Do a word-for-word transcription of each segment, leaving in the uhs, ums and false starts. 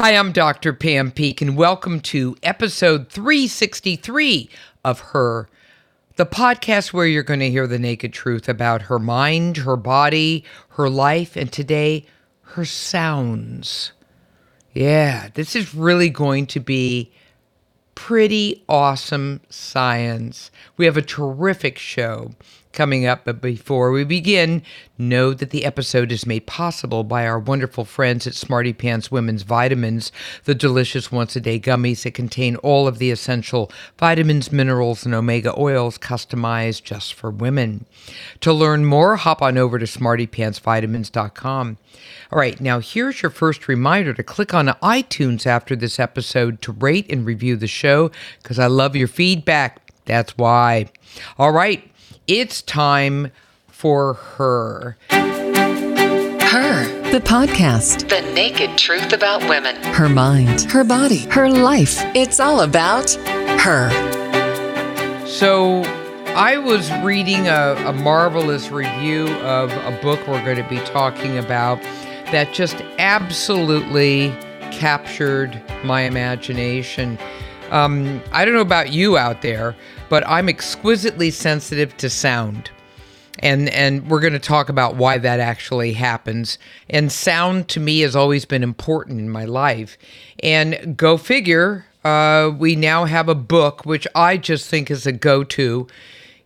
Hi, I'm Doctor Pam Peake, and welcome to episode three sixty-three of Her, the podcast where you're going to hear the naked truth about her mind, her body, her life, and today, her sounds. Yeah, this is really going to be pretty awesome science. We have a terrific show coming up, but before we begin, know that the episode is made possible by our wonderful friends at Smarty Pants Women's Vitamins, the delicious once-a-day gummies that contain all of the essential vitamins, minerals, and omega oils customized just for women. To learn more, hop on over to smarty pants vitamins dot com. All right, now here's your first reminder to click on iTunes after this episode to rate and review the show, because I love your feedback. That's why. All right. It's time for Her. Her, the podcast. The naked truth about women. Her mind, her body, her life. It's all about her. So I was reading a, a marvelous review of a book we're going to be talking about that just absolutely captured my imagination. Um, I don't know about you out there, but I'm exquisitely sensitive to sound. And and we're going to talk about why that actually happens. And sound to me has always been important in my life. And go figure, uh, we now have a book, which I just think is a go-to.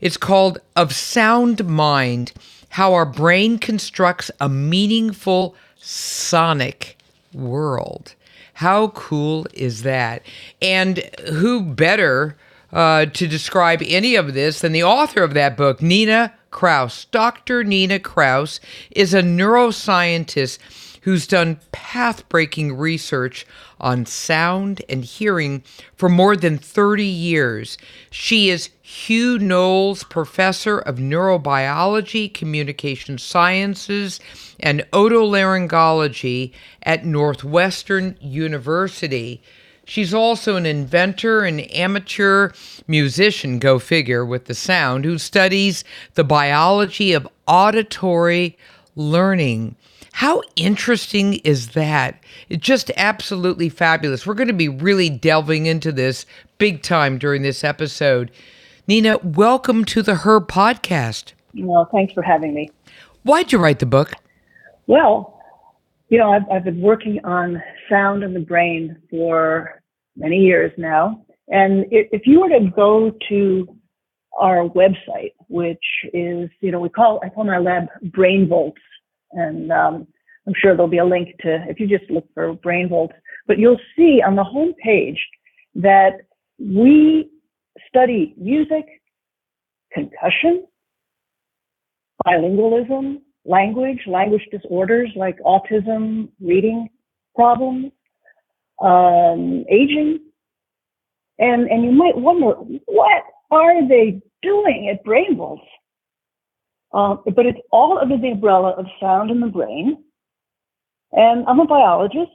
It's called Of Sound Mind, How Our Brain Constructs a Meaningful Sonic World. How cool is that? And who better uh, to describe any of this than the author of that book, Nina Kraus. Doctor Nina Kraus is a neuroscientist who's done path-breaking research on sound and hearing for more than thirty years. She is Hugh Knowles Professor of Neurobiology, Communication Sciences, and Otolaryngology at Northwestern University. She's also an inventor and amateur musician, go figure, with the sound, who studies the biology of auditory learning. How interesting is that? It's just absolutely fabulous. We're going to be really delving into this big time during this episode. Nina, welcome to the Her podcast. Well, thanks for having me. Why'd you write the book? Well, you know, I've, I've been working on sound in the brain for many years now. And if you were to go to our website, which is, you know, we call, I call my lab Brainvolts. And um, I'm sure there'll be a link to, if you just look for Brainvolts, but you'll see on the home page that we study music, concussion, bilingualism, language, language disorders like autism, reading problems, um, aging. And, and you might wonder, what are they doing at Brainvolts? Uh, but it's all under the umbrella of sound in the brain. And I'm a biologist.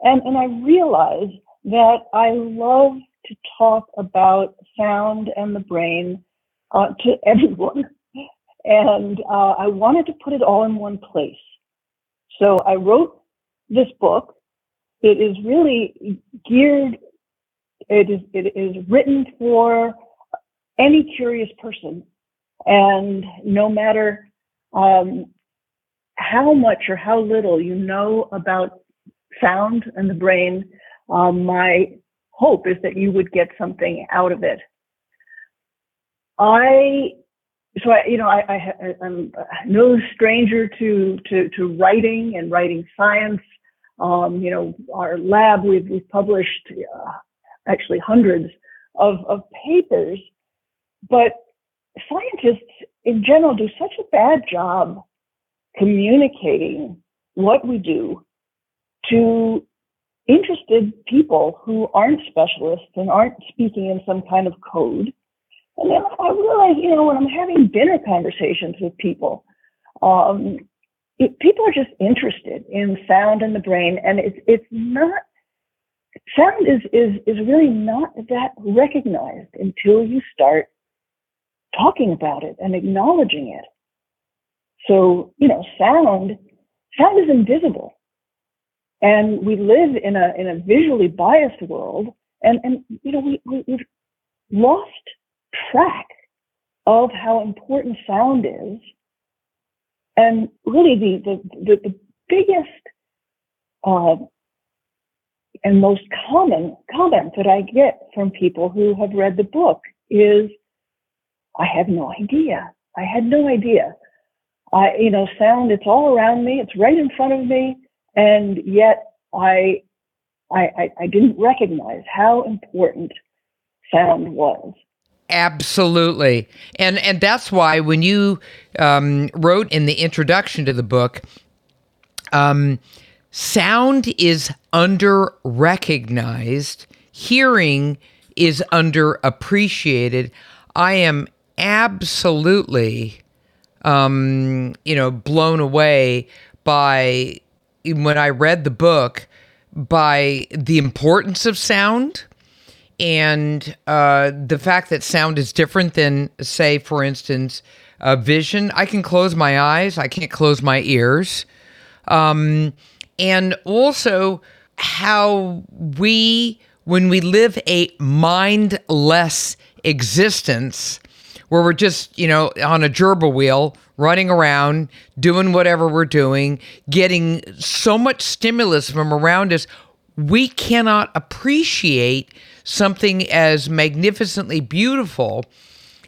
And, and I realize that I love to talk about sound and the brain uh, to everyone. And uh, I wanted to put it all in one place. So I wrote this book. It is really geared, it is, it is written for any curious person. And no matter um, how much or how little you know about sound and the brain, um, my hope is that you would get something out of it. I, so I, you know, I, I, I'm no stranger to, to, to writing and writing science. Um, you know, our lab, we've, we've published uh, actually hundreds of, of papers, but scientists in general do such a bad job communicating what we do to interested people who aren't specialists and aren't speaking in some kind of code. And then I realize, you know, when I'm having dinner conversations with people, um, it, people are just interested in sound in the brain, and it's it's not sound is is is really not that recognized until you start talking about it and acknowledging it. So, you know, sound, sound is invisible. And we live in a in a visually biased world, and, and you know, we, we, we've lost track of how important sound is. And really the the, the, the biggest uh, and most common comment that I get from people who have read the book is, I have no idea. I had no idea. I, you know, sound, it's all around me. It's right in front of me. And yet I, I, I didn't recognize how important sound was. Absolutely. And, and that's why when you um, wrote in the introduction to the book, um, sound is under-recognized, hearing is underappreciated. I am absolutely, um, you know, blown away by, when I read the book, by the importance of sound and uh, the fact that sound is different than, say, for instance, uh, vision. I can close my eyes. I can't close my ears. Um, and also how we, when we live a mindless existence where we're just, you know, on a gerbil wheel, running around, doing whatever we're doing, getting so much stimulus from around us, we cannot appreciate something as magnificently beautiful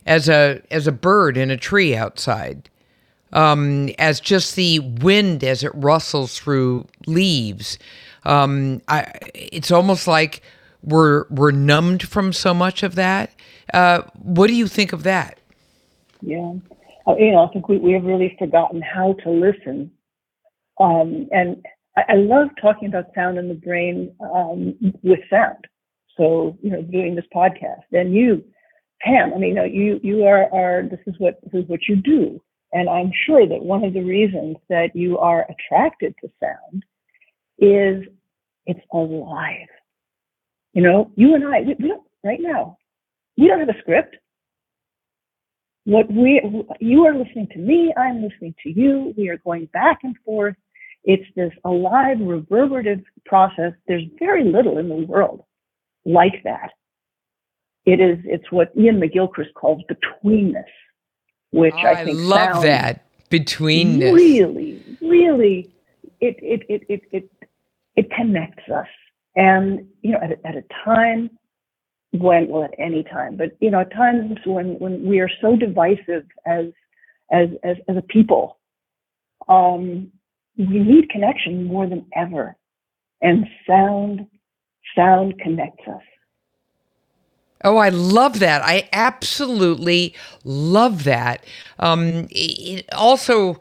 as a as a bird in a tree outside, um, as just the wind as it rustles through leaves. Um, I, it's almost like we're we're numbed from so much of that. Uh, what do you think of that? Yeah. You know, I think we, we have really forgotten how to listen. Um, and I, I love talking about sound in the brain um, with sound. So, you know, doing this podcast. And you, Pam, I mean, you know, you, you are, are, this is what, this is what you do. And I'm sure that one of the reasons that you are attracted to sound is it's alive. You know, you and I, we, we don't, right now, we don't have a script. What we, you are listening to me, I'm listening to you, we are going back and forth. It's this alive, reverberative process. There's very little in the world like that. It is, it's what Ian McGilchrist calls betweenness, which oh, I think I love that, betweenness. Really, really, it, it, it, it, it, it connects us. And, you know, at a, at a time, when, well, at any time, but you know, at times when, when we are so divisive as, as, as, as a people, um, we need connection more than ever. And sound, sound connects us. Oh, I love that. I absolutely love that. Um, it also,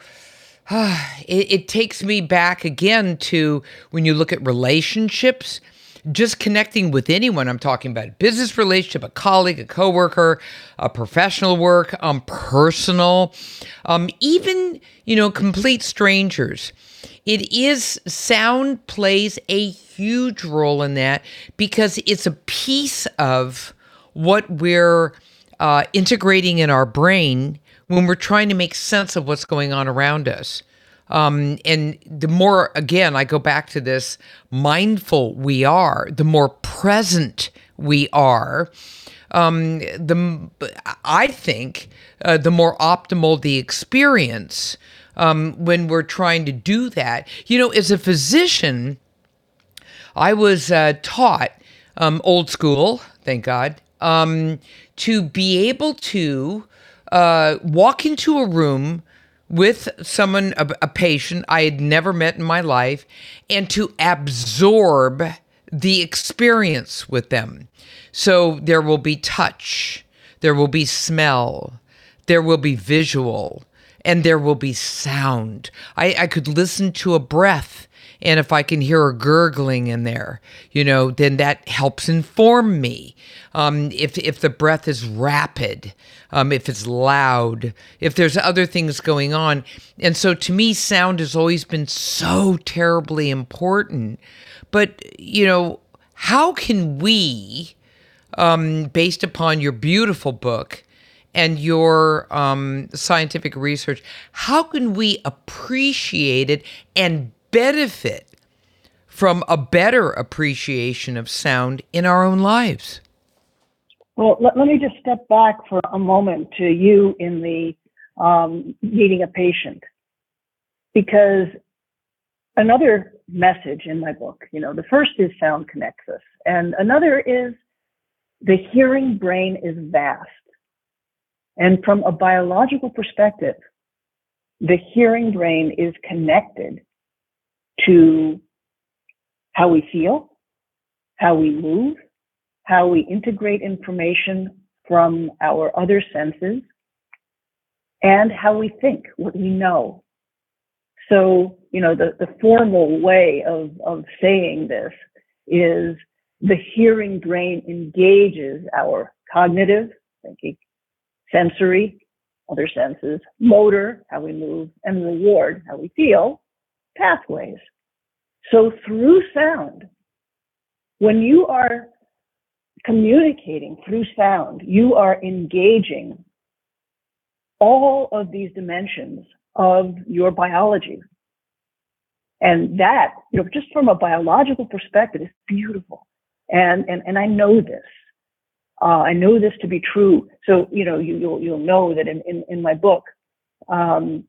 uh, it, it takes me back again to when you look at relationships. Just connecting with anyone. I'm talking about a business relationship, a colleague, a coworker, a professional work, um, personal, um, even, you know, complete strangers. It is, sound plays a huge role in that because it's a piece of what we're uh, integrating in our brain when we're trying to make sense of what's going on around us. Um, and the more, again, I go back to this, mindful we are, the more present we are, um, the I think uh, the more optimal the experience um, when we're trying to do that. You know, as a physician, I was uh, taught, um, old school, thank God, um, to be able to uh, walk into a room with someone, a, a patient I had never met in my life, and to absorb the experience with them. So there will be touch, there will be smell, there will be visual, and there will be sound. I, I could listen to a breath, and if I can hear a gurgling in there, you know, then that helps inform me. Um, if if the breath is rapid, um, if it's loud, if there's other things going on. And so to me, sound has always been so terribly important. But, you know, how can we, um, based upon your beautiful book and your um, scientific research, how can we appreciate it and benefit from a better appreciation of sound in our own lives? Well, let, let me just step back for a moment to you in the um, meeting a patient, because another message in my book, you know, the first is sound connects us, and another is the hearing brain is vast. And from a biological perspective, the hearing brain is connected to how we feel, how we move, how we integrate information from our other senses, and how we think, what we know. So, you know, the, the formal way of, of saying this is the hearing brain engages our cognitive thinking, sensory, other senses, motor, how we move, and reward, how we feel, pathways. So through sound, when you are communicating through sound, you are engaging all of these dimensions of your biology. And that, you know, just from a biological perspective, is beautiful. And, and, and I know this. Uh, I know this to be true. So, you know, you, you'll, you'll know that in, in, in my book, um,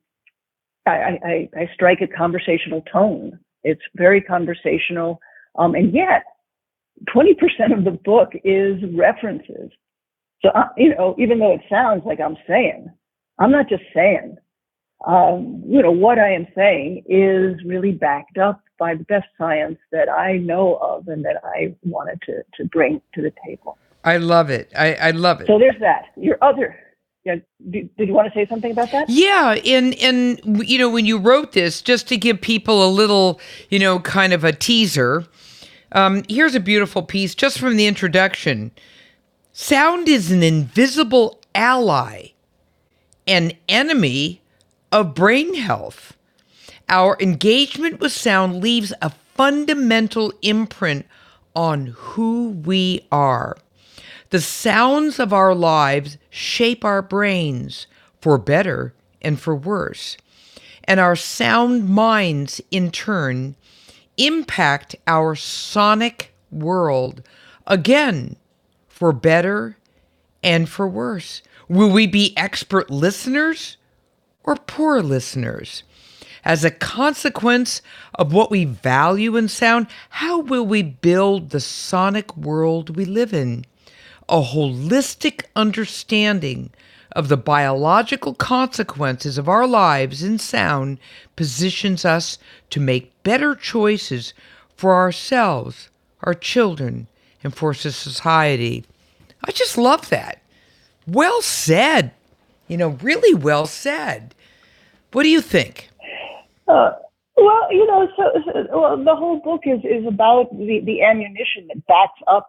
I, I, I strike a conversational tone. It's very conversational. Um, and yet twenty percent of the book is references. So, uh, you know, even though it sounds like I'm saying, I'm not just saying. Um, you know, what I am saying is really backed up by the best science that I know of and that I wanted to, to bring to the table. I love it. I, I love it. So there's that. Your other, yeah. Did, did you want to say something about that? Yeah. And, and, you know, when you wrote this, just to give people a little, you know, kind of a teaser, um, here's a beautiful piece just from the introduction. Sound is an invisible ally, an enemy of brain health. Our engagement with sound leaves a fundamental imprint on who we are. The sounds of our lives shape our brains for better and for worse. And our sound minds, in turn, impact our sonic world, again, for better and for worse. Will we be expert listeners or poor listeners? As a consequence of what we value in sound, how will we build the sonic world we live in? A holistic understanding of the biological consequences of our lives in sound positions us to make better choices for ourselves, our children, and for society. I just love that. Well said. You know, really well said. What do you think? Uh, well, you know, so, so well, the whole book is, is about the, the ammunition that backs up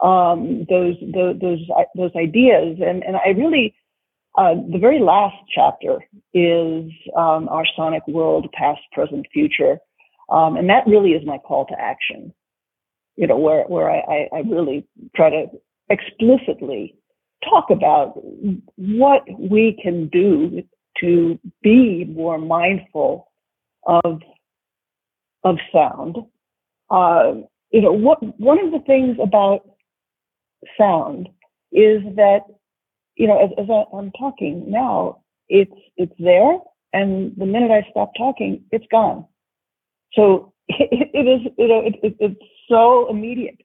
Um, those, those, those, those ideas. And, and I really, uh, the very last chapter is, um, our sonic world, past, present, future. Um, and that really is my call to action, you know, where, where I, I really try to explicitly talk about what we can do to be more mindful of, of sound. Uh, you know, what, one of the things about sound is that, you know, as, as I, I'm talking now, it's it's there, and the minute I stop talking, it's gone. So it, it is, you know, it, it, it's so immediate,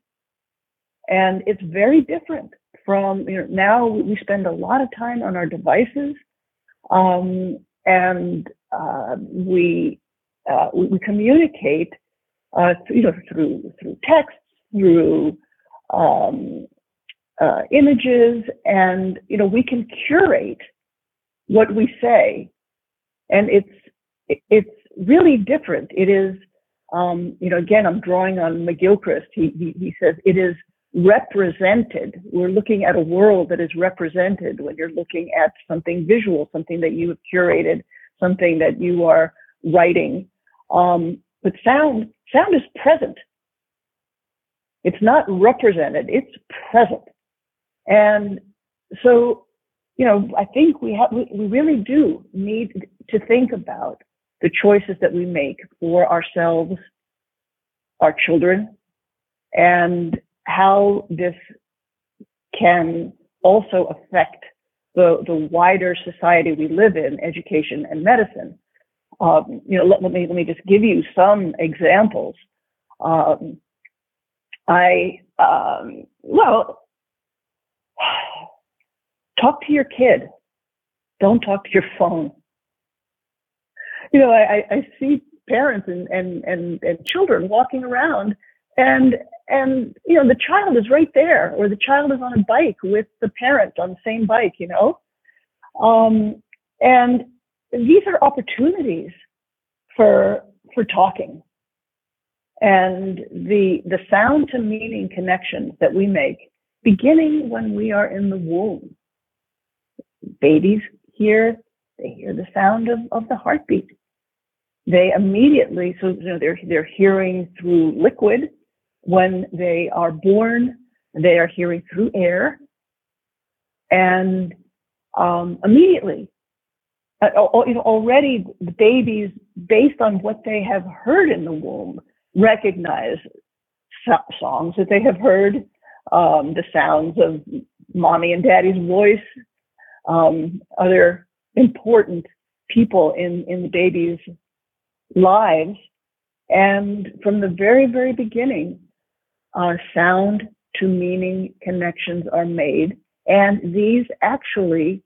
and it's very different from, you know, now we spend a lot of time on our devices, um, and uh, we, uh, we we communicate, uh, you know, through through text, through um, Uh, images, and, you know, we can curate what we say, and it's it's really different. It is, um, you know, again, I'm drawing on McGilchrist. He, he he says it is represented. We're looking at a world that is represented when you're looking at something visual, something that you have curated, something that you are writing. Um, but sound sound is present. It's not represented. It's present. And so, you know, I think we have, we, we really do need to think about the choices that we make for ourselves, our children, and how this can also affect the the wider society we live in, education and medicine. Um, you know, let, let me let me just give you some examples. Um, I um, well, talk to your kid. Don't talk to your phone. You know, I, I see parents and, and and and children walking around, and and you know the child is right there, or the child is on a bike with the parent on the same bike. You know, um, and these are opportunities for for talking, and the the sound to meaning connections that we make, beginning when we are in the womb. Babies hear, they hear the sound of, of the heartbeat. They immediately, so you know, they're they're hearing through liquid when they are born. They are hearing through air, and um, immediately, uh, you know, already the babies, based on what they have heard in the womb, recognize songs that they have heard, um, the sounds of mommy and daddy's voice. Um, other important people in, in the baby's lives. And from the very, very beginning, uh, sound to meaning connections are made. And these actually,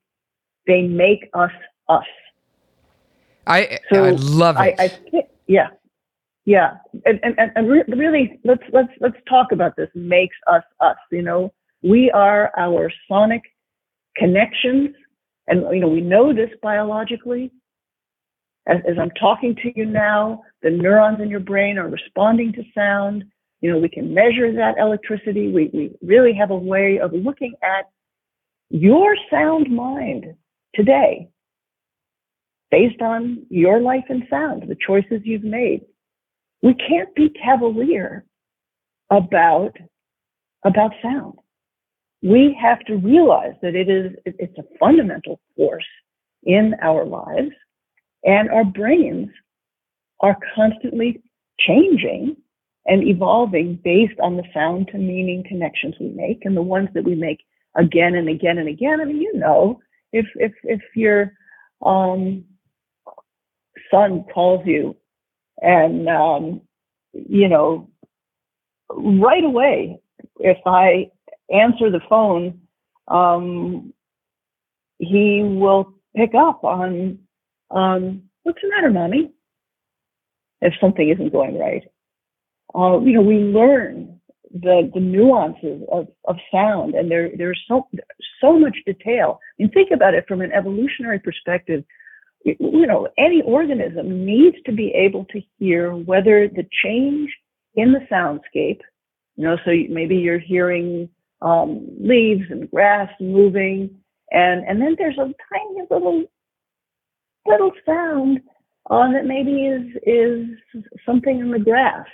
they make us us. I, so I love it. I, I, yeah. Yeah. And, and, and really, let's, let's, let's talk about this. Makes us us, you know, we are our sonic connections, and you know we know this biologically. As, as I'm talking to you now, the neurons in your brain are responding to sound. You know we can measure that electricity. We we really have a way of looking at your sound mind today, based on your life and sound, the choices you've made. We can't be cavalier about about sound. We have to realize that it is, it's a fundamental force in our lives, and our brains are constantly changing and evolving based on the sound to meaning connections we make, and the ones that we make again and again and again. I mean, you know, if, if, if your, um, son calls you and, um, you know, right away, if I answer the phone, um, he will pick up on, um, what's the matter, mommy? If something isn't going right. Uh, you know, we learn the, the nuances of, of sound, and there, there's so, so much detail. I mean, think about it from an evolutionary perspective. You know, any organism needs to be able to hear whether the change in the soundscape, you know, so maybe you're hearing Um, leaves and grass moving, and and then there's a tiny little little sound uh, that maybe is is something in the grass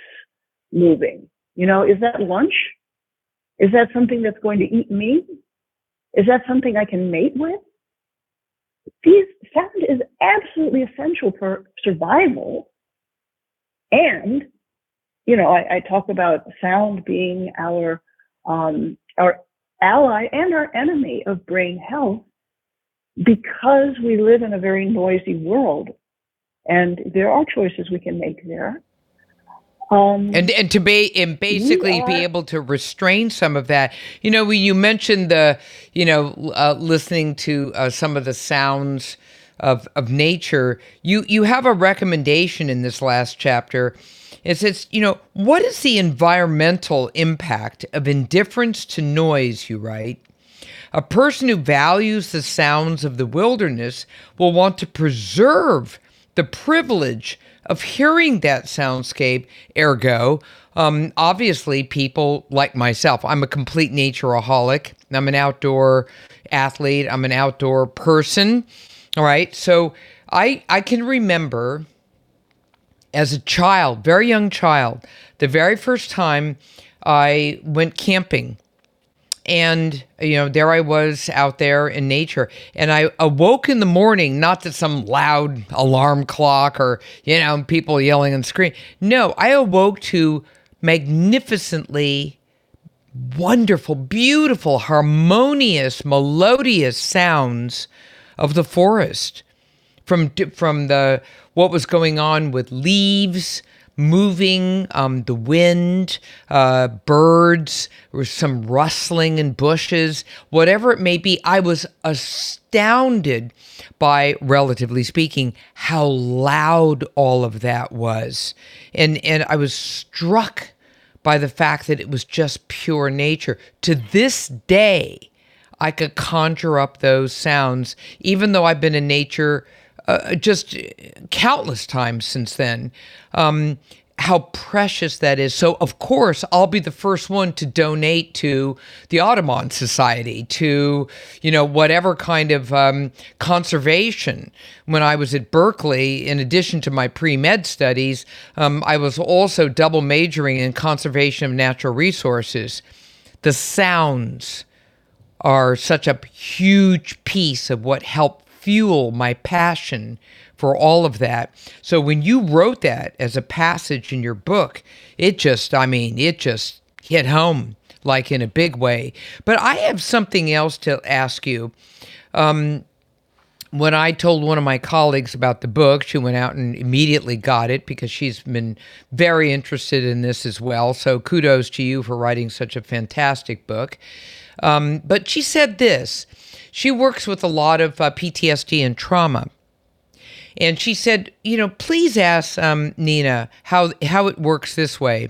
moving. You know, is that lunch? Is that something that's going to eat me? Is that something I can mate with? These sound is absolutely essential for survival, and you know, I, I talk about sound being our um, our ally and our enemy of brain health, because we live in a very noisy world, and there are choices we can make there. Um, and and to be and basically are, be able to restrain some of that. You know, we, you mentioned the, you know, uh, listening to uh, some of the sounds of of nature. You you have a recommendation in this last chapter. It says, you know, what is the environmental impact of indifference to noise, you write? A person who values the sounds of the wilderness will want to preserve the privilege of hearing that soundscape, ergo, um, obviously people like myself. I'm a complete naturaholic. I'm an outdoor athlete. I'm an outdoor person. All right. So I I can remember, as a child, very young child, the very first time I went camping, and, you know, there I was out there in nature, and I awoke in the morning, not to some loud alarm clock or, you know, people yelling and screaming. No, I awoke to magnificently wonderful, beautiful, harmonious, melodious sounds of the forest, from from the what was going on with leaves moving, um, the wind, uh, birds, or some rustling in bushes, whatever it may be. I was astounded by, relatively speaking, how loud all of that was. And, and I was struck by the fact that it was just pure nature. To this day, I could conjure up those sounds, even though I've been in nature Uh, just countless times since then. Um, how precious that is. So, of course, I'll be the first one to donate to the Audubon Society, to, you know, whatever kind of um, conservation. When I was at Berkeley, in addition to my pre-med studies, um, I was also double majoring in conservation of natural resources. The sounds are such a huge piece of what helped fuel my passion for all of that. So when you wrote that as a passage in your book, it just, I mean, it just hit home, like, in a big way. But I have something else to ask you. Um, when I told one of my colleagues about the book, she went out and immediately got it because she's been very interested in this as well. So kudos to you for writing such a fantastic book. Um, but she said this. She works with a lot of uh, P T S D and trauma. And she said, you know, please ask um, Nina how, how it works this way.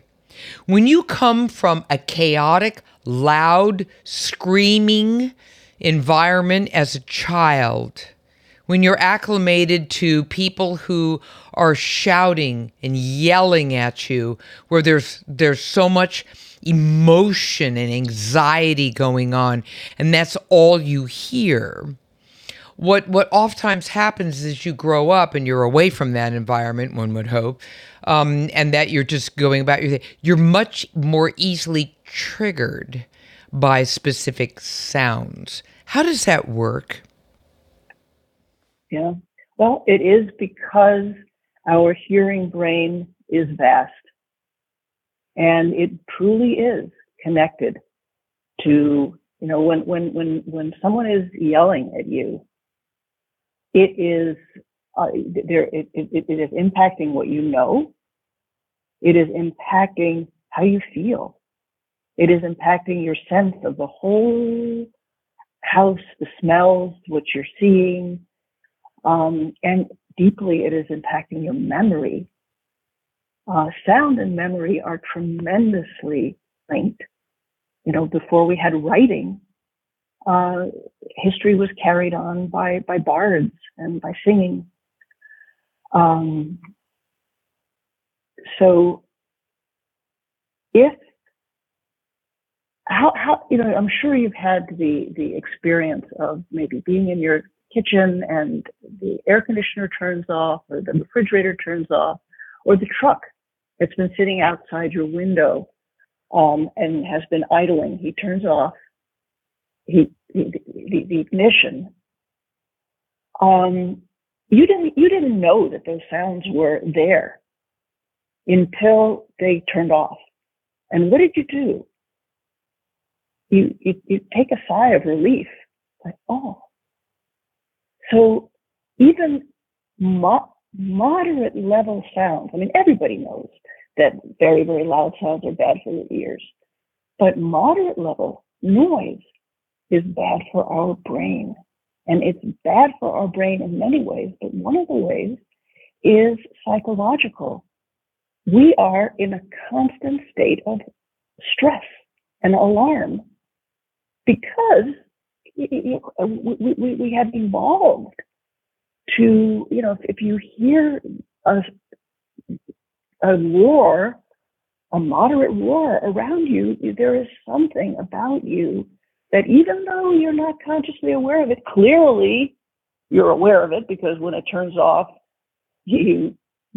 When you come from a chaotic, loud, screaming environment as a child, when you're acclimated to people who are shouting and yelling at you, where there's there's so much emotion and anxiety going on, and that's all you hear. What what oftentimes happens is you grow up and you're away from that environment, one would hope, um, and that you're just going about your thing. You're much more easily triggered by specific sounds. How does that work? Yeah, well, it is because our hearing brain is vast. And it truly is connected to, you know, when, when, when, when someone is yelling at you, it is, uh, there, it, it, it is impacting what you know. It is impacting how you feel. It is impacting your sense of the whole house, the smells, what you're seeing. Um, and deeply, it is impacting your memory. Uh, sound and memory are tremendously linked. You know, before we had writing, uh, history was carried on by, by bards and by singing. Um, so if, how, how, you know, I'm sure you've had the, the experience of maybe being in your kitchen and the air conditioner turns off or the refrigerator turns off, or the truck that's been sitting outside your window um, and has been idling. He turns off he, the, the, the ignition. Um, you didn't you didn't know that those sounds were there until they turned off. And what did you do? You you, you take a sigh of relief, like, oh. So even mo- moderate level sounds. I mean, everybody knows that very, very loud sounds are bad for your ears, but moderate level noise is bad for our brain. And it's bad for our brain in many ways, but one of the ways is psychological. We are in a constant state of stress and alarm because we, we have evolved to, you know, if you hear a, a roar, a moderate roar around you, there is something about you that, even though you're not consciously aware of it, clearly you're aware of it, because when it turns off, you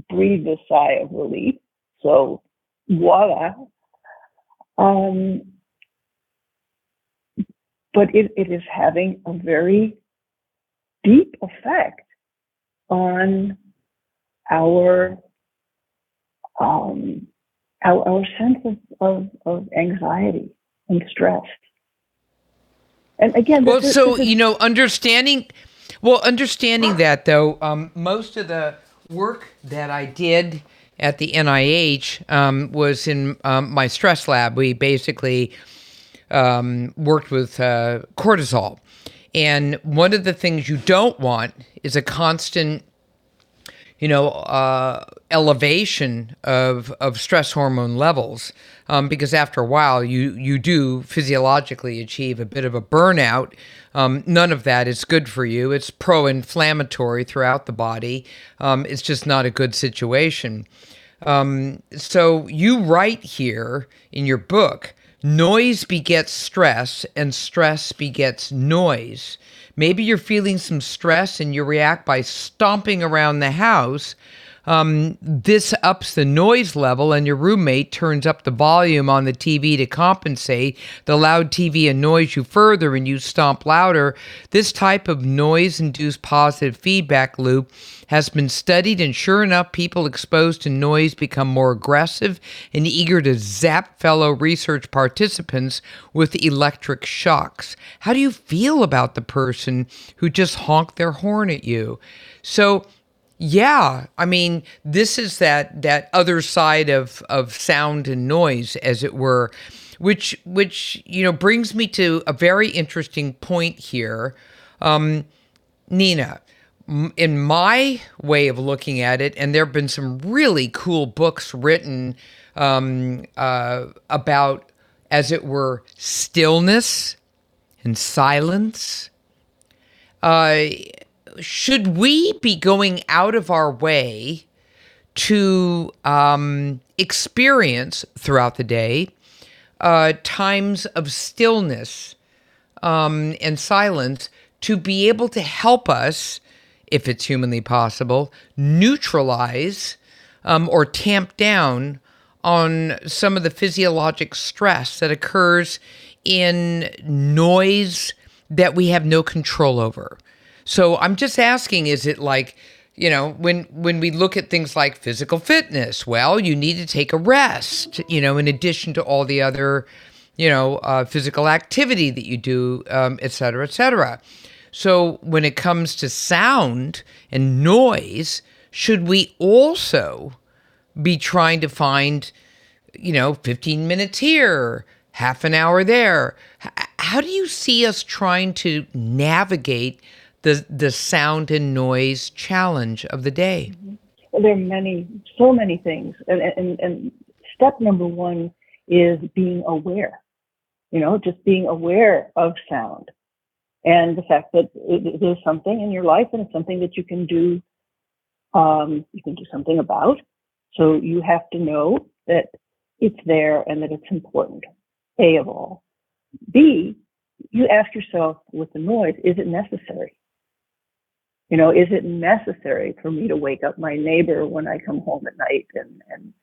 breathe a sigh of relief. So, voila. Um, but it, it is having a very deep effect on our um, our, our sense of, of, of anxiety and stress. And again, well, this, so this is, you know, understanding, well, understanding that though, um, most of the work that I did at the N I H um, was in um, my stress lab. We basically um, worked with uh, cortisol, and one of the things you don't want is a constant, you know, uh, elevation of of stress hormone levels, um, because after a while you you do physiologically achieve a bit of a burnout. Um, none of that is good for you. It's pro-inflammatory throughout the body. Um, it's just not a good situation. Um, so you write here in your book, noise begets stress and stress begets noise. Maybe you're feeling some stress and you react by stomping around the house. Um, this ups the noise level and your roommate turns up the volume on the T V to compensate. The loud T V annoys you further and you stomp louder. This type of noise-induced positive feedback loop has been studied, and sure enough, people exposed to noise become more aggressive and eager to zap fellow research participants with electric shocks. How do you feel about the person who just honked their horn at you? So, yeah, I mean, this is that that other side of, of sound and noise, as it were, which, which you know, brings me to a very interesting point here. Um, Nina, in my way of looking at it, and there have been some really cool books written um, uh, about, as it were, stillness and silence. Uh, should we be going out of our way to um, experience throughout the day uh, times of stillness um, and silence to be able to help us, if it's humanly possible, neutralize um, or tamp down on some of the physiologic stress that occurs in noise that we have no control over? So I'm just asking, is it like, you know, when when we look at things like physical fitness, well, you need to take a rest, you know, in addition to all the other, you know, uh, physical activity that you do, um, et cetera, et cetera. So when it comes to sound and noise, should we also be trying to find, you know, fifteen minutes here, half an hour there? How do you see us trying to navigate the the sound and noise challenge of the day? Well, there are many, so many things. And, and, and step number one is being aware, you know, just being aware of sound. And the fact that it is something in your life, and it's something that you can do, um, you can do something about. So you have to know that it's there and that it's important. A, of all. B, you ask yourself with the noise, is it necessary? You know, is it necessary for me to wake up my neighbor when I come home at night and, and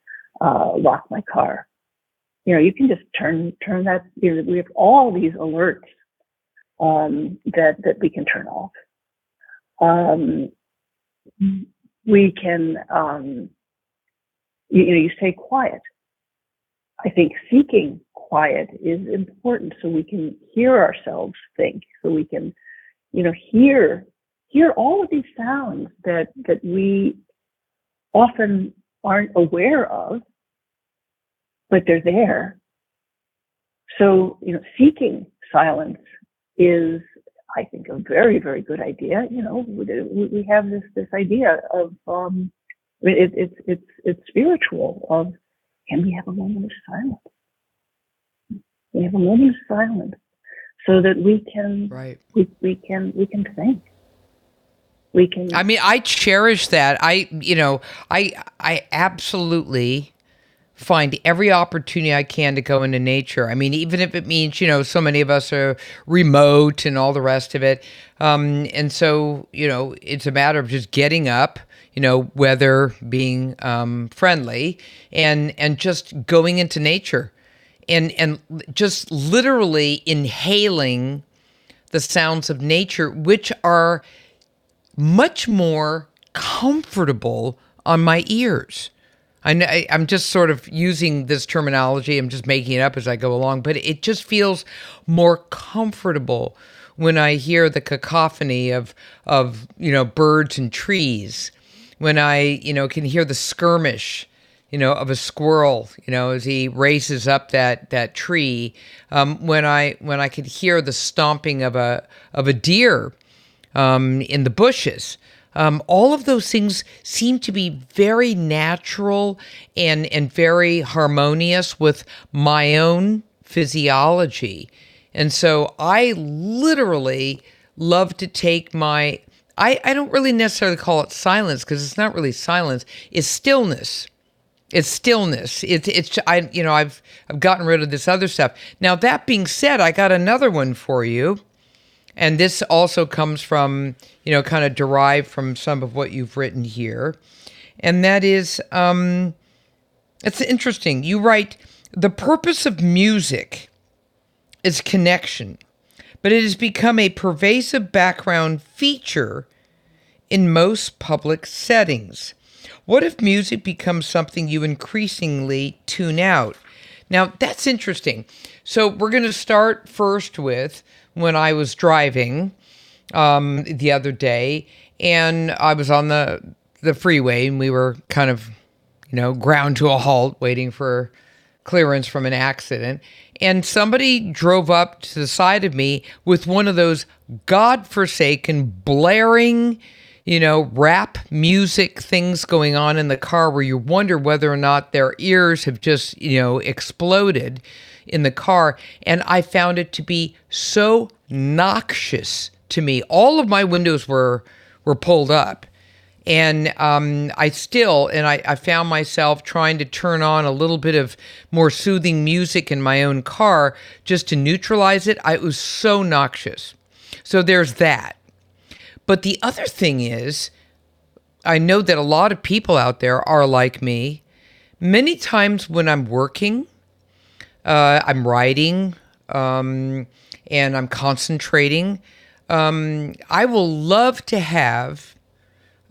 uh, lock my car? You know, you can just turn, turn that, you know, we have all these alerts Um, that that we can turn off. Um, we can, um, you, you know, you stay quiet. I think seeking quiet is important, so we can hear ourselves think, so we can, you know, hear hear all of these sounds that that we often aren't aware of, but they're there. So, you know, seeking silence is, I think, a very, very good idea. You know, we have this this idea of um, it, it's it's it's spiritual. Of can we have a moment of silence? We have a moment of silence so that we can right. we we can we can think. We can. I mean, I cherish that. I you know, I I absolutely find every opportunity I can to go into nature. I mean, even if it means, you know, so many of us are remote and all the rest of it. Um, and so, you know, it's a matter of just getting up, you know, weather being um, friendly, and and just going into nature and, and just literally inhaling the sounds of nature, which are much more comfortable on my ears. I, I'm just sort of using this terminology. I'm just making it up as I go along, but it just feels more comfortable when I hear the cacophony of, of, you know, birds and trees, when I, you know, can hear the skirmish, you know, of a squirrel, you know, as he races up that, that tree, um, when I, when I could hear the stomping of a, of a deer, um, in the bushes. Um, all of those things seem to be very natural and, and very harmonious with my own physiology. And so I literally love to take my, I, I don't really necessarily call it silence, because it's not really silence, it's stillness. It's stillness. It's, it's, I, you know, I've, I've gotten rid of this other stuff. Now, that being said, I got another one for you. And this also comes from, you know, kind of derived from some of what you've written here. And that is, um, it's interesting. You write, the purpose of music is connection, but it has become a pervasive background feature in most public settings. What if music becomes something you increasingly tune out? Now, that's interesting. So we're going to start first with when I was driving um, the other day, and I was on the, the freeway, and we were kind of, you know, ground to a halt waiting for clearance from an accident. And somebody drove up to the side of me with one of those godforsaken blaring, you know, rap music things going on in the car where you wonder whether or not their ears have just, you know, exploded in the car. And I found it to be so noxious to me. All of my windows were, were pulled up. And um, I still, and I, I found myself trying to turn on a little bit of more soothing music in my own car just to neutralize it. I, it was so noxious. So there's that. But the other thing is, I know that a lot of people out there are like me. Many times when I'm working, uh, I'm writing, um, and I'm concentrating, um, I will love to have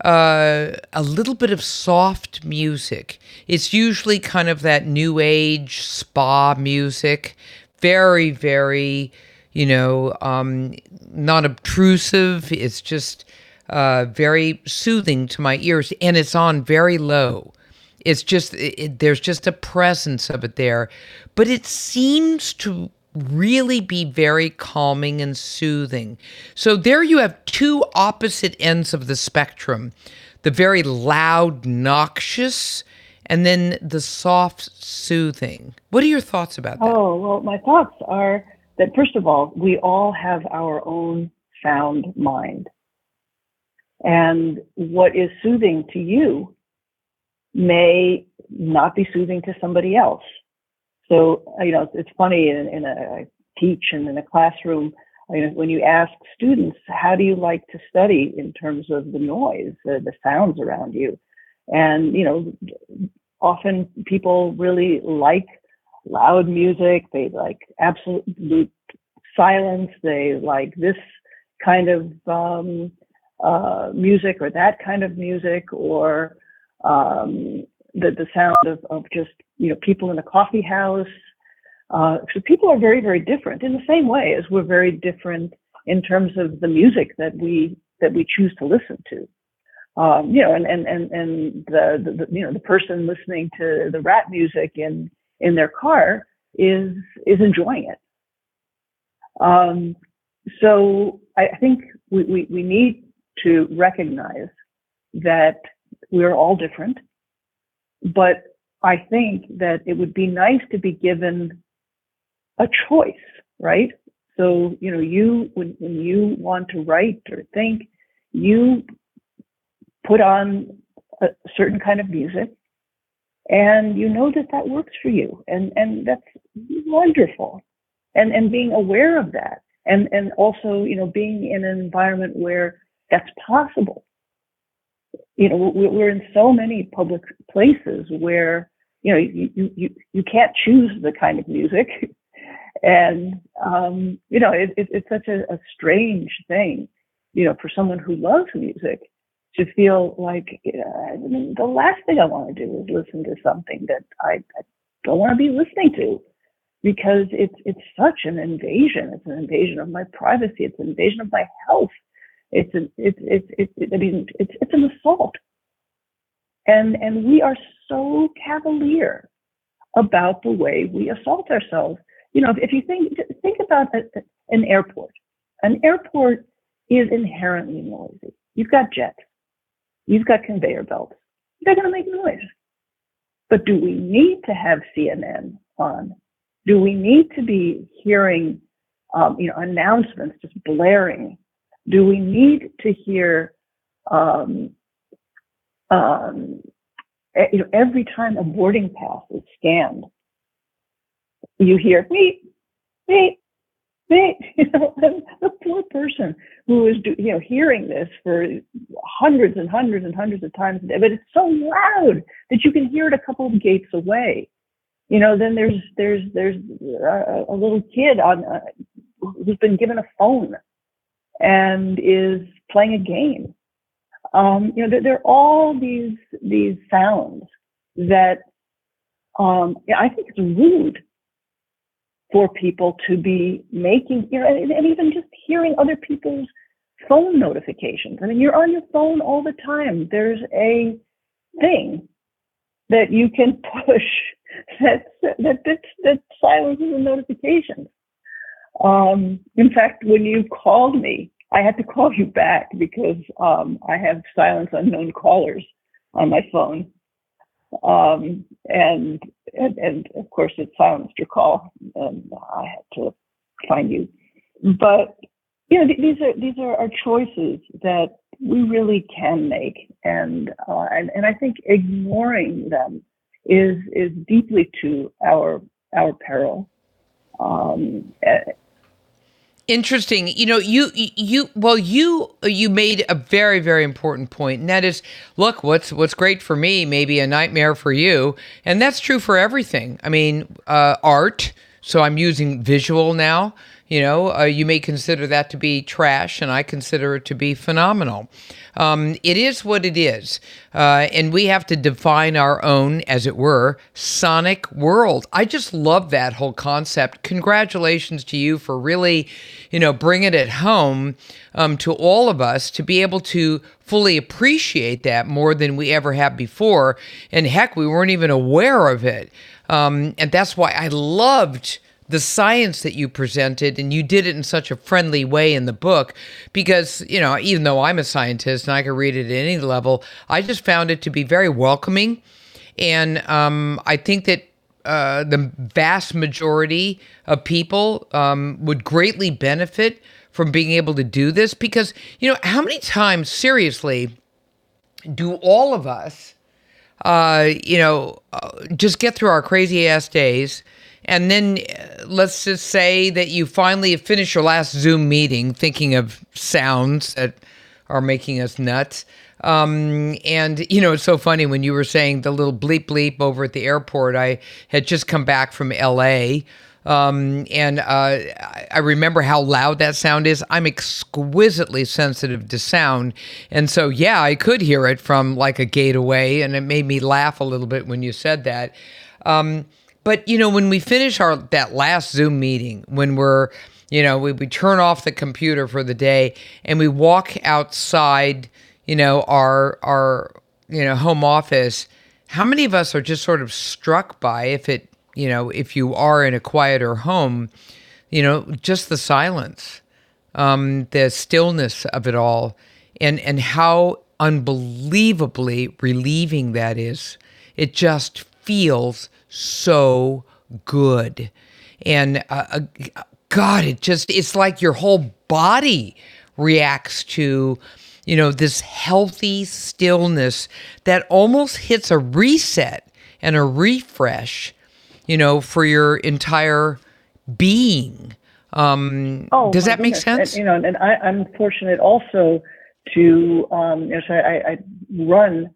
uh, a little bit of soft music. It's usually kind of that new age spa music, very, very, you know, um, not obtrusive. It's just uh, very soothing to my ears, and it's on very low. It's just, it, it, there's just a presence of it there, but it seems to really be very calming and soothing. So there you have two opposite ends of the spectrum, the very loud, noxious, and then the soft, soothing. What are your thoughts about that? Oh, well, my thoughts are, that first of all, we all have our own sound mind. And what is soothing to you may not be soothing to somebody else. So, you know, it's funny in, in a I teach and in a classroom, you know, when you ask students, how do you like to study in terms of the noise, the, the sounds around you? And, you know, often people really like loud music, they like absolute silence, they like this kind of um, uh, music or that kind of music, or um, the, the sound of, of just, you know, people in a coffee house. Uh, so people are very, very different in the same way as we're very different in terms of the music that we that we choose to listen to. Um, you know, and and and, and the, the, the you know the person listening to the rap music in in their car is is enjoying it. Um, so I think we, we, we need to recognize that we're all different, but I think that it would be nice to be given a choice, right? So, you know, you when, when you want to write or think, you put on a certain kind of music, and you know that that works for you, and and that's wonderful, and and being aware of that, and and also, you know, being in an environment where that's possible. You know, we're in so many public places where, you know, you you you can't choose the kind of music, and um, you know, it, it, it's such a, a strange thing, you know, for someone who loves music to feel like uh, I mean, the last thing I want to do is listen to something that I, I don't want to be listening to, because it's it's such an invasion. It's an invasion of my privacy. It's an invasion of my health. It's an it's it's it's it, I mean it's it's an assault. And and we are so cavalier about the way we assault ourselves. You know, if you think think about a, an airport, an airport is inherently noisy. You've got jets. You've got conveyor belts. They're going to make noise. But do we need to have C N N on? Do we need to be hearing, um, you know, announcements just blaring? Do we need to hear, um, um, you know, every time a boarding pass is scanned, you hear beep, beep, beep. You know, the poor person who is, do, you know, hearing this for hundreds and hundreds and hundreds of times a day, but it's so loud that you can hear it a couple of gates away. You know, then there's there's there's a, a little kid on uh, who's been given a phone and is playing a game. Um, you know, there, there are all these these sounds that um, I think it's rude for people to be making, you know, and, and even just hearing other people's phone notifications. I mean, you're on your phone all the time. There's a thing that you can push that that that, that silences the notifications. Um, in fact, when you called me, I had to call you back because um, I have silence unknown callers on my phone, um, and, and and of course it silenced your call, and I had to find you. But you know, th- these are these are our choices that we really can make, and uh, and and I think ignoring them is is deeply to our our peril. Um, Interesting. You know, you you well, you you made a very very important point, and that is, look, what's what's great for me may be a nightmare for you, and that's true for everything. I mean, uh, art. So I'm using visual now. You know, uh, you may consider that to be trash, and I consider it to be phenomenal. Um, it is what it is, uh, and we have to define our own, as it were, sonic world. I just love that whole concept. Congratulations to you for really, you know, bringing it home um, to all of us to be able to fully appreciate that more than we ever have before. And heck, we weren't even aware of it, um, and that's why I loved the science that you presented, and you did it in such a friendly way in the book, because, you know, even though I'm a scientist and I can read it at any level, I just found it to be very welcoming. And um, I think that uh, the vast majority of people um, would greatly benefit from being able to do this, because, you know, how many times, seriously, do all of us, uh, you know, uh, just get through our crazy ass days? And then uh, let's just say that you finally finish your last Zoom meeting thinking of sounds that are making us nuts. Um, and, you know, it's so funny when you were saying the little bleep bleep over at the airport. I had just come back from L A, um, and uh, I remember how loud that sound is. I'm exquisitely sensitive to sound. And so, yeah, I could hear it from like a gate away, and it made me laugh a little bit when you said that. Um But, you know, when we finish our that last Zoom meeting, when we're, you know, we, we turn off the computer for the day and we walk outside, you know, our, our you know, home office, how many of us are just sort of struck by, if it, you know, if you are in a quieter home, you know, just the silence, um, the stillness of it all, and, and how unbelievably relieving that is. It just feels so good. And uh, uh, God, it just, it's like your whole body reacts to, you know, this healthy stillness that almost hits a reset and a refresh, you know, for your entire being. Um, oh, does that make sense? And, you know, and I, I'm fortunate also to, um, you know, so I, I run,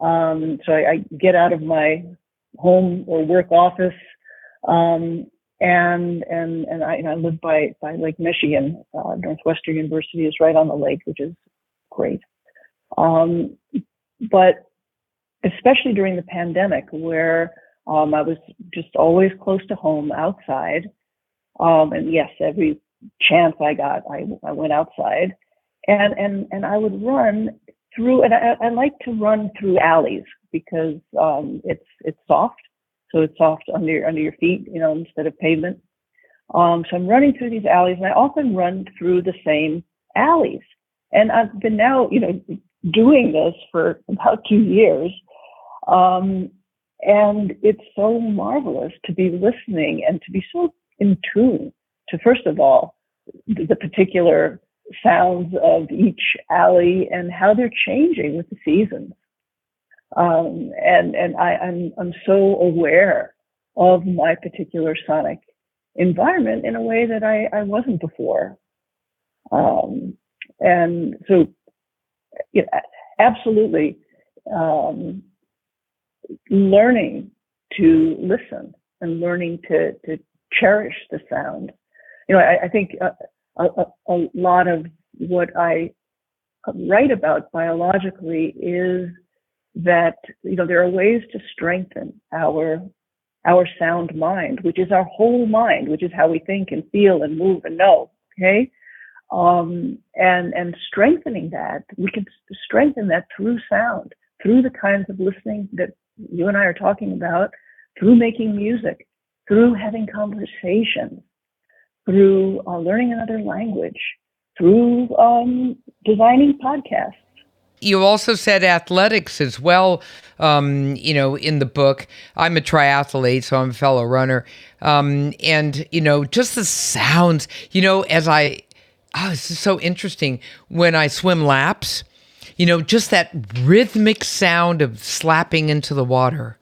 um, so I, I get out of my home or work office, um, and and and I, and I live by by Lake Michigan. Uh, Northwestern University is right on the lake, which is great. Um, but especially during the pandemic, where um, I was just always close to home outside. Um, and yes, every chance I got, I, I went outside. And, and, and I would run through, and I, I like to run through alleys because um, it's it's soft, so it's soft under under your feet, you know, instead of pavement. Um, so I'm running through these alleys, and I often run through the same alleys. And I've been now, you know, doing this for about two years, um, and it's so marvelous to be listening and to be so in tune to, first of all, the, the particular sounds of each alley and how they're changing with the seasons. Um, and and I, I'm I'm so aware of my particular sonic environment in a way that I, I wasn't before. Um, and so, you know, absolutely, um, learning to listen and learning to, to cherish the sound. You know, I, I think uh, A, a lot of what I write about biologically is that, you know, there are ways to strengthen our our sound mind, which is our whole mind, which is how we think and feel and move and know. Okay, um, and and strengthening that, we can strengthen that through sound, through the kinds of listening that you and I are talking about, through making music, through having conversations, through uh, learning another language, through um, designing podcasts. You also said athletics as well, um, you know, in the book. I'm a triathlete, so I'm a fellow runner. Um, and, you know, just the sounds, you know, as I, oh, this is so interesting, when I swim laps, you know, just that rhythmic sound of slapping into the water.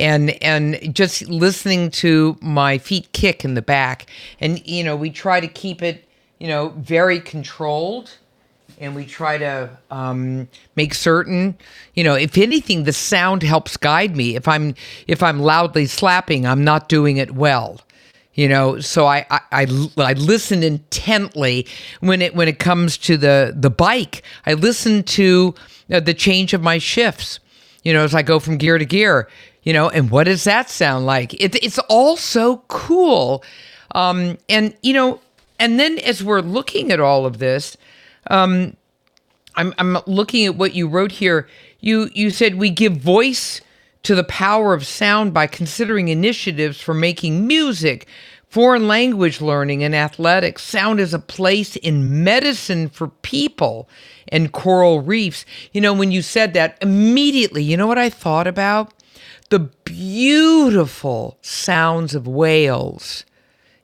And and just listening to my feet kick in the back. And, you know, we try to keep it, you know, very controlled. And we try to um, make certain, you know, if anything, the sound helps guide me. If I'm if I'm loudly slapping, I'm not doing it well. You know, so I, I, I, I listen intently when it when it comes to the, the bike. I listen to uh, the change of my shifts, you know, as I go from gear to gear. You know, and what does that sound like? It, it's all so cool. Um, and, you know, and then as we're looking at all of this, um, I'm, I'm looking at what you wrote here. You, you said we give voice to the power of sound by considering initiatives for making music, foreign language learning, and athletics. Sound is a place in medicine for people and coral reefs. You know, when you said that, immediately, you know what I thought about? The beautiful sounds of whales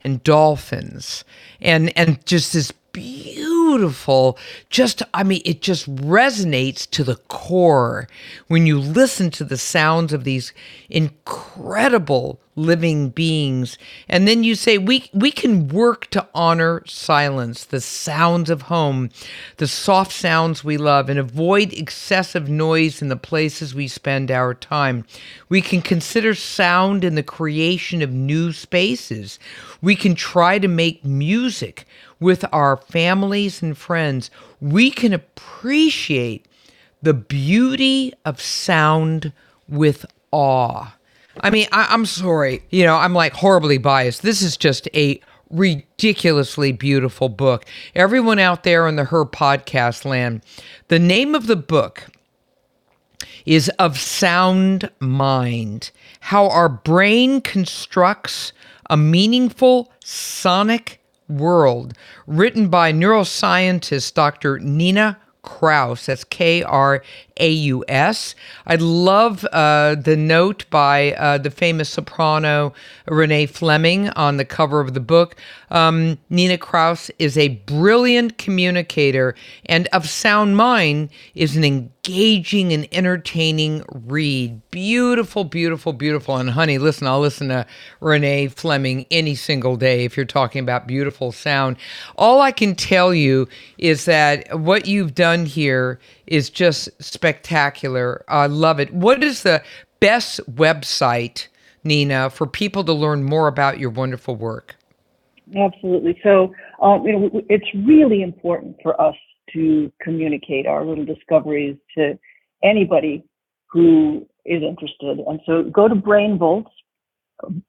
and dolphins and, and just this beautiful, just, I mean, it just resonates to the core when you listen to the sounds of these incredible living beings. And then you say, we, we can work to honor silence, the sounds of home, the soft sounds we love, and avoid excessive noise in the places we spend our time. We can consider sound in the creation of new spaces. We can try to make music with our families and friends. We can appreciate the beauty of sound with awe. I mean, I, I'm sorry, you know, I'm like horribly biased. This is just a ridiculously beautiful book. Everyone out there in the Her Podcast land, the name of the book is Of Sound Mind, How Our Brain Constructs a Meaningful Sonic World, written by neuroscientist Doctor Nina Kraus. That's K R A U S. I love uh, the note by uh, the famous soprano Renee Fleming on the cover of the book. Um, Nina Kraus is a brilliant communicator, and Of Sound Mind is an engaging and entertaining read. Beautiful, beautiful, beautiful. And honey, listen, I'll listen to Renee Fleming any single day if you're talking about beautiful sound. All I can tell you is that what you've done here is just spectacular. I love it. What is the best website, Nina, for people to learn more about your wonderful work? Absolutely. So, um, you know, it's really important for us to communicate our little discoveries to anybody who is interested. And so go to Brainvolts,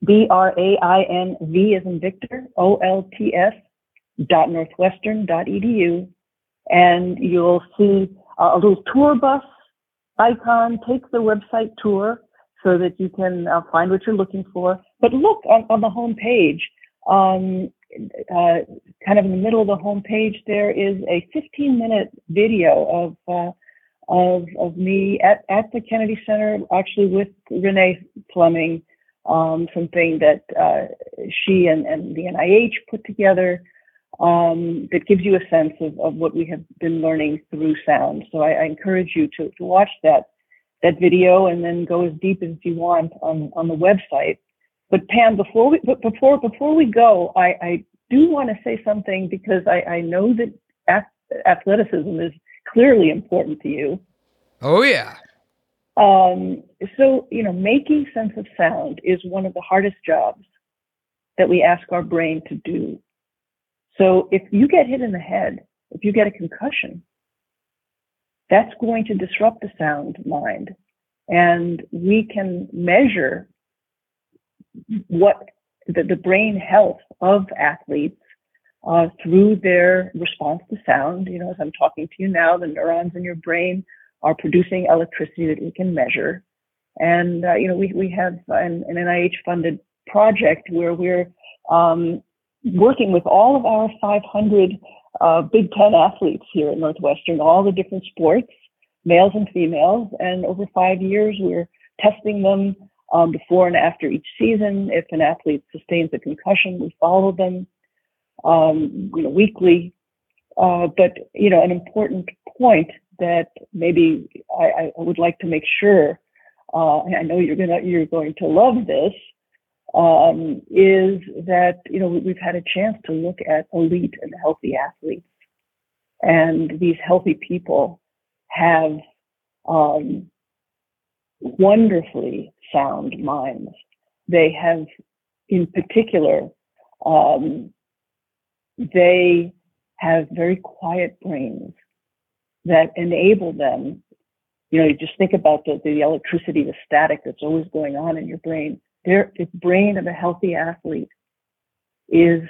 B R A I N V as in Victor, O L T S dot northwestern dot edu, and you'll see a little tour bus icon. Take the website tour so that you can uh, find what you're looking for. But look on, on the home page, um, uh, kind of in the middle of the home page, there is a fifteen minute video of uh, of, of me at, at the Kennedy Center, actually with Renee Fleming, um, something that uh, she and, and the N I H put together. Um, that gives you a sense of, of what we have been learning through sound. So I, I encourage you to, to watch that that video and then go as deep as you want on, on the website. But Pam, before we but before before we go, I, I do want to say something, because I, I know that ath- athleticism is clearly important to you. Oh yeah. Um, so you know, making sense of sound is one of the hardest jobs that we ask our brain to do. So if you get hit in the head, if you get a concussion, that's going to disrupt the sound mind. And we can measure what the, the brain health of athletes uh, through their response to sound. You know, as I'm talking to you now, the neurons in your brain are producing electricity that we can measure. And, uh, you know, we, we have an, an N I H-funded project where we're um, working with all of our five hundred uh, Big Ten athletes here at Northwestern, all the different sports, males and females. And over five years, we're testing them um, before and after each season. If an athlete sustains a concussion, we follow them um, you know, weekly. Uh, but, you know, an important point that maybe I, I would like to make sure, uh, and I know you're gonna, you're going to love this, Um, is that, you know, we've had a chance to look at elite and healthy athletes. And these healthy people have um, wonderfully sound minds. They have, in particular, um, they have very quiet brains that enable them. You know, you just think about the, the electricity, the static that's always going on in your brain. Their, the brain of a healthy athlete is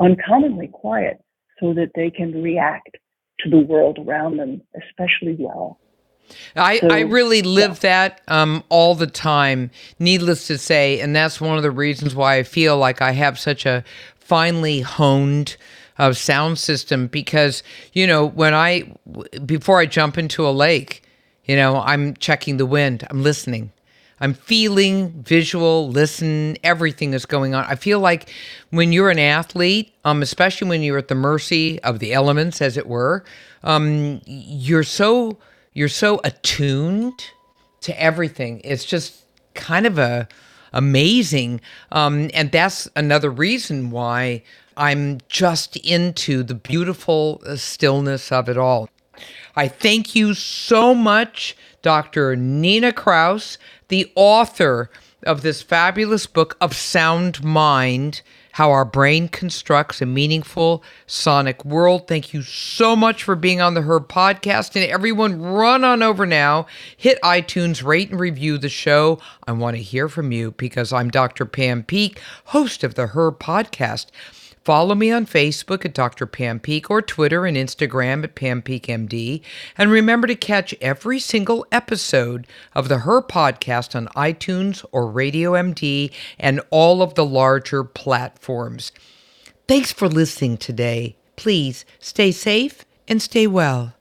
uncommonly quiet so that they can react to the world around them especially well. I, so, I really live yeah. that um, all the time, needless to say, and that's one of the reasons why I feel like I have such a finely honed uh, sound system, because, you know, when I, before I jump into a lake, you know, I'm checking the wind, I'm listening. I'm feeling, visual, listen, everything that's going on. I feel like when you're an athlete, um, especially when you're at the mercy of the elements, as it were, um, you're so you're so attuned to everything. It's just kind of a amazing, um, and that's another reason why I'm just into the beautiful stillness of it all. I thank you so much, Doctor Nina Kraus, the author of this fabulous book, Of Sound Mind, How Our Brain Constructs a Meaningful Sonic World. Thank you so much for being on the Herb Podcast. And everyone, run on over now. Hit iTunes, rate and review the show. I want to hear from you, because I'm Doctor Pam Peake, host of the Herb Podcast. Follow me on Facebook at Doctor Pam Peake, or Twitter and Instagram at Pam Peake M D. And remember to catch every single episode of the Her Podcast on iTunes or Radio M D and all of the larger platforms. Thanks for listening today. Please stay safe and stay well.